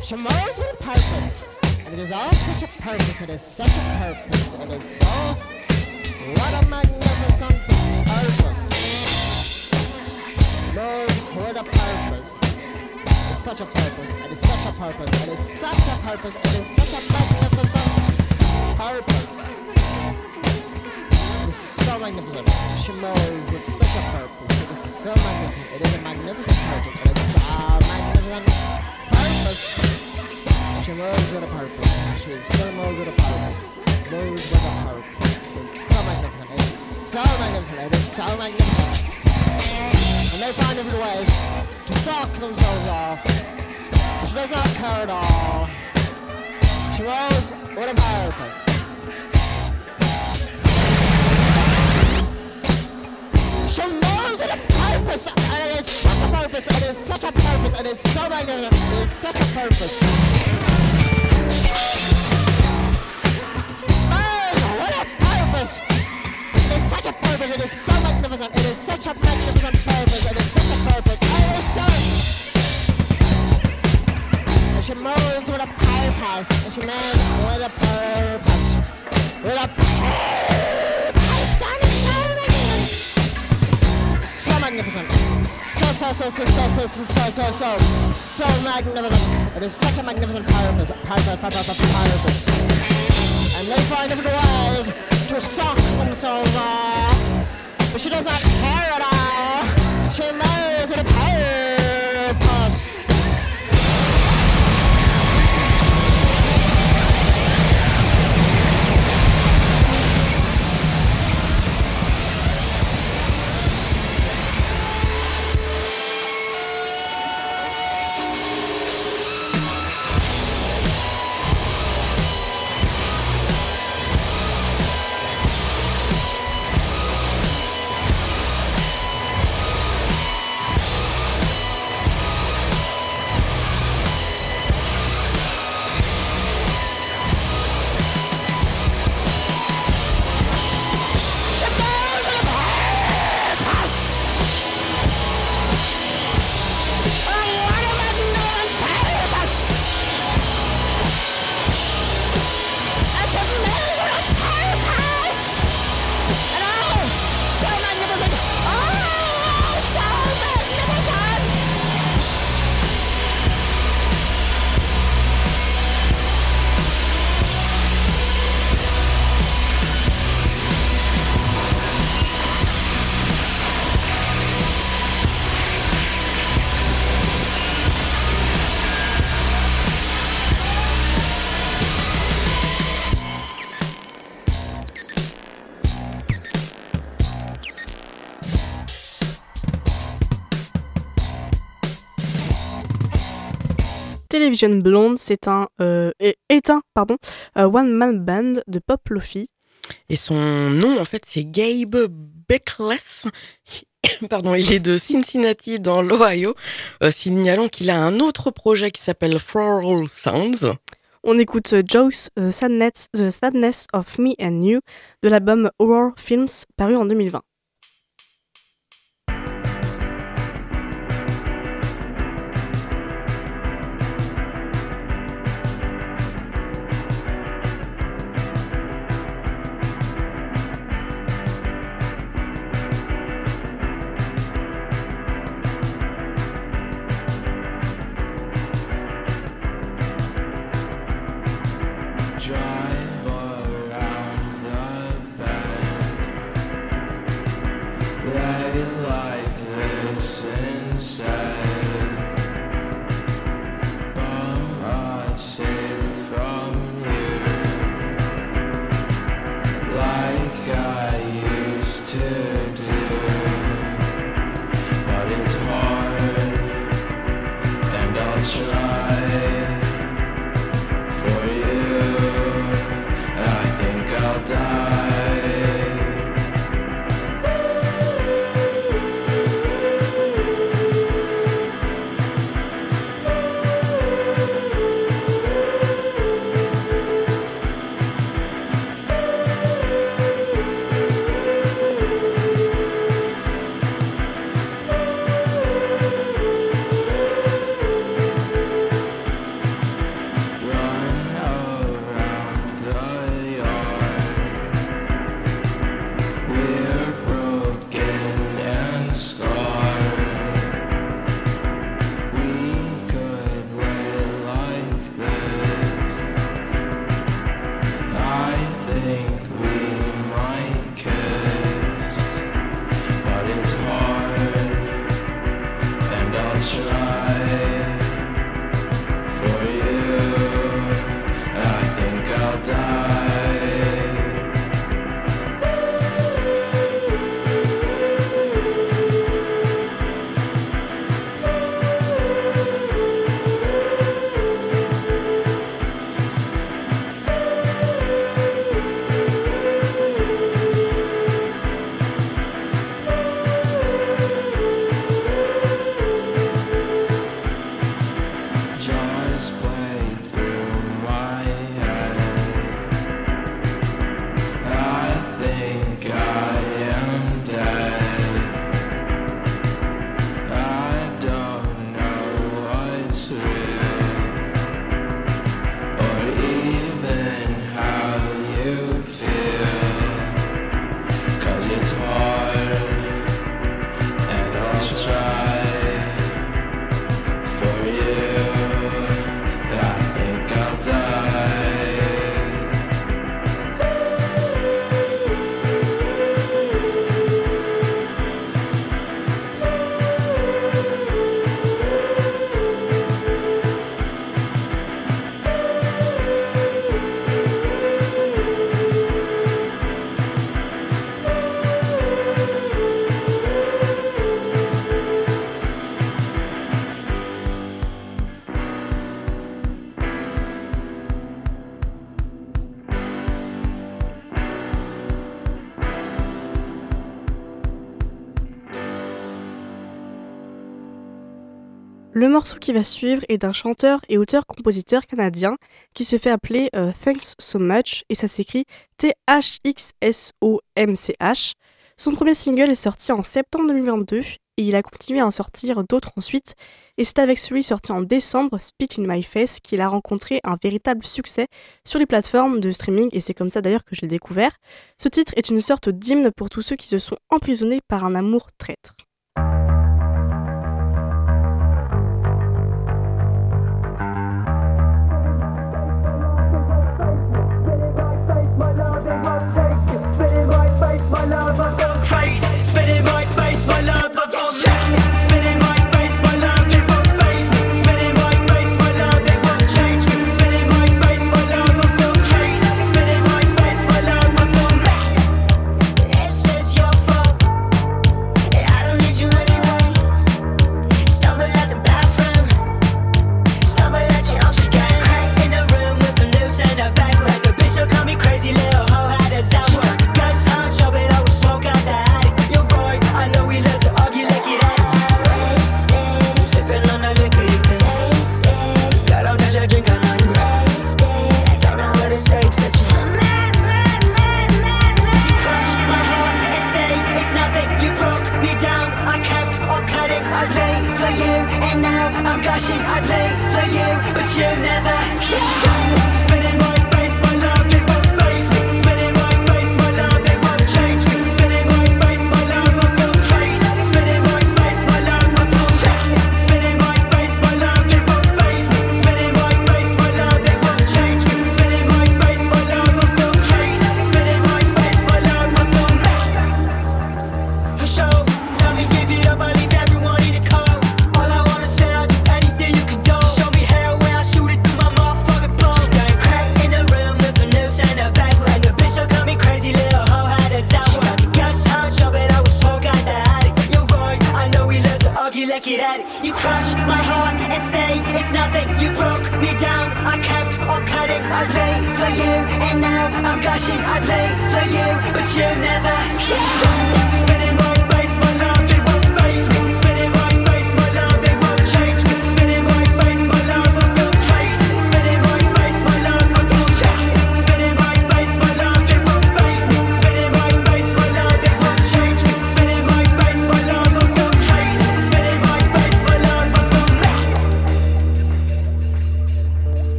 She moves with a purpose. And it is all such a purpose. It is such a purpose. It is so... What a magnificent purpose. Move with a purpose. It is such a purpose. It is such a purpose. It is such a purpose. It is such a magnificent purpose. It is so magnificent. She moves with such a purpose. It is so magnificent. It is a magnificent purpose. It is a magnificent purpose. She moves with a purpose. She still moves with a purpose. Moves with a purpose. It is so magnificent. It is so magnificent. It is so magnificent. And they find different ways to suck themselves off. But she does not care at all. She moves with a purpose. She knows it a purpose, and it is such a purpose, it is such a purpose, it is so magnificent, it is such a purpose. Oh, what a purpose! It is such a purpose, it is so magnificent, it is such a magnificent purpose, it is such a purpose, it is so... And she moves with a purpose, and she moves with a purpose, with a purpose. Magnificent. So, so, so, so, so, so, so, so, so, so magnificent. It is such a magnificent purpose, purpose, purpose, purpose. And they find different ways to suck themselves off. But she does not care at all. She moves with a purpose. Television Blonde, c'est un, euh, est un pardon, euh, one-man band de Pop Lofi. Et son nom, en fait, c'est Gabe Beckless. Pardon, il est de Cincinnati, dans l'Ohio. Euh, signalant qu'il a un autre projet qui s'appelle Floral Sounds. On écoute uh, Joe's uh, Sadness, The Sadness of Me and You de l'album Horror Films, paru en deux mille vingt. Try for you. Le morceau qui va suivre est d'un chanteur et auteur-compositeur canadien qui se fait appeler euh, Thanks So Much et ça s'écrit T H X S O M C H. Son premier single est sorti en septembre deux mille vingt-deux et il a continué à en sortir d'autres ensuite et c'est avec celui sorti en décembre, Spit in My Face, qu'il a rencontré un véritable succès sur les plateformes de streaming et c'est comme ça d'ailleurs que je l'ai découvert. Ce titre est une sorte d'hymne pour tous ceux qui se sont emprisonnés par un amour traître.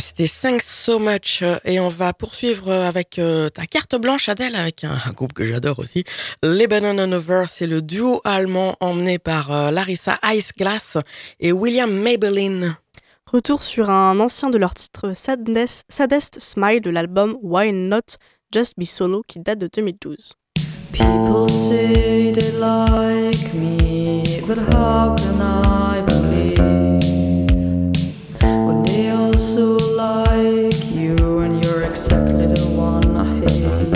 C'était Thanks So Much et on va poursuivre avec euh, ta carte blanche Adèle avec un, un groupe que j'adore aussi, Lebanon and Over, c'est le duo allemand emmené par euh, Larissa Iceglass et William Maybellin. Retour sur un ancien de leur titre Sadness, Saddest Smile de l'album Why Not Just Be Solo qui date de deux mille douze. People say they like me, but how can I believe when they also like you and you're exactly the one I hate.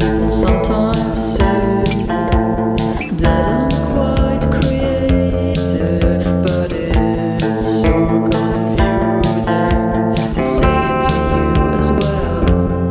People sometimes say that I'm quite creative, but it's so confusing. They say it to you as well.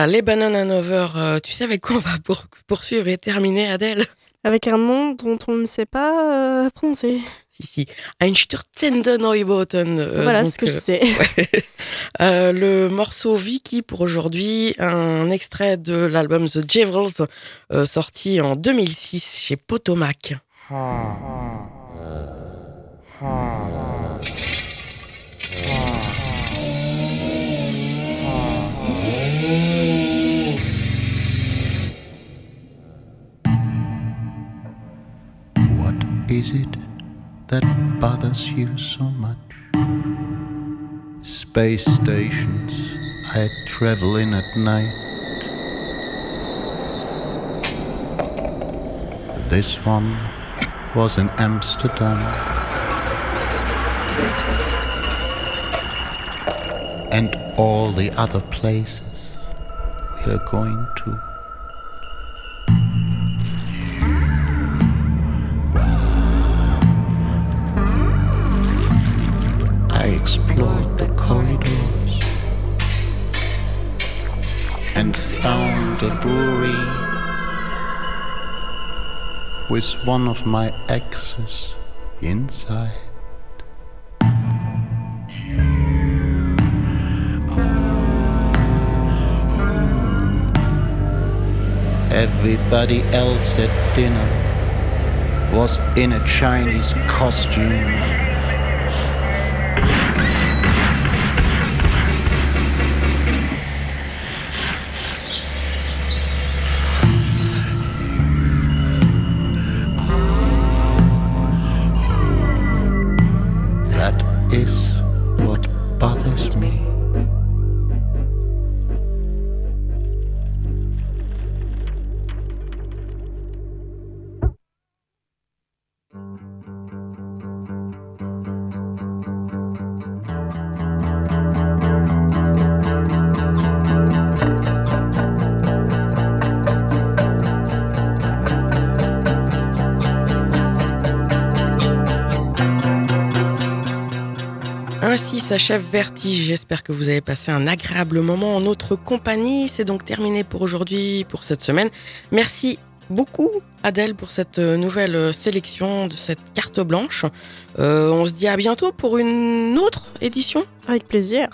Voilà, les Banana Nover, euh, tu sais avec quoi on va pour, poursuivre et terminer, Adèle ? Avec un nom dont on ne sait pas euh, prononcer. Si, si. Einstürzende Neubauten. Euh, voilà, donc, ce que euh, je sais. Ouais. Euh, le morceau Vicky pour aujourd'hui, un extrait de l'album The Javrils, euh, sorti en deux mille six chez Potomac. Ah, ah, ah, ah, ah. Is it that bothers you so much? Space stations I travel in at night. This one was in Amsterdam. And all the other places we are going to. Explored the corridors and found a brewery with one of my exes inside. Everybody else at dinner was in a Chinese costume. Ainsi s'achève Vertige. J'espère que vous avez passé un agréable moment en notre compagnie. C'est donc terminé pour aujourd'hui, pour cette semaine. Merci beaucoup Adèle pour cette nouvelle sélection de cette carte blanche. Euh, on se dit à bientôt pour une autre édition. Avec plaisir.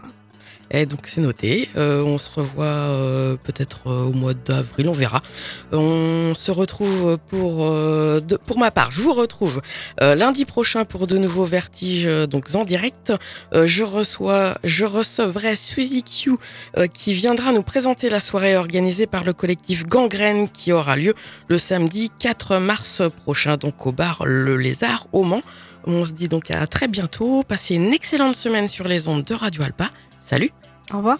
Et donc c'est noté. Euh, on se revoit euh, peut-être euh, au mois d'avril, on verra. On se retrouve pour, euh, de, pour ma part, je vous retrouve euh, lundi prochain pour de nouveaux Vertiges, euh, donc en direct. Euh, je reçois, je recevrai Suzy Q euh, qui viendra nous présenter la soirée organisée par le collectif Gangrène qui aura lieu le samedi quatre mars prochain, donc au bar Le Lézard au Mans. On se dit donc à très bientôt. Passez une excellente semaine sur les ondes de Radio Alpa. Salut. Au revoir.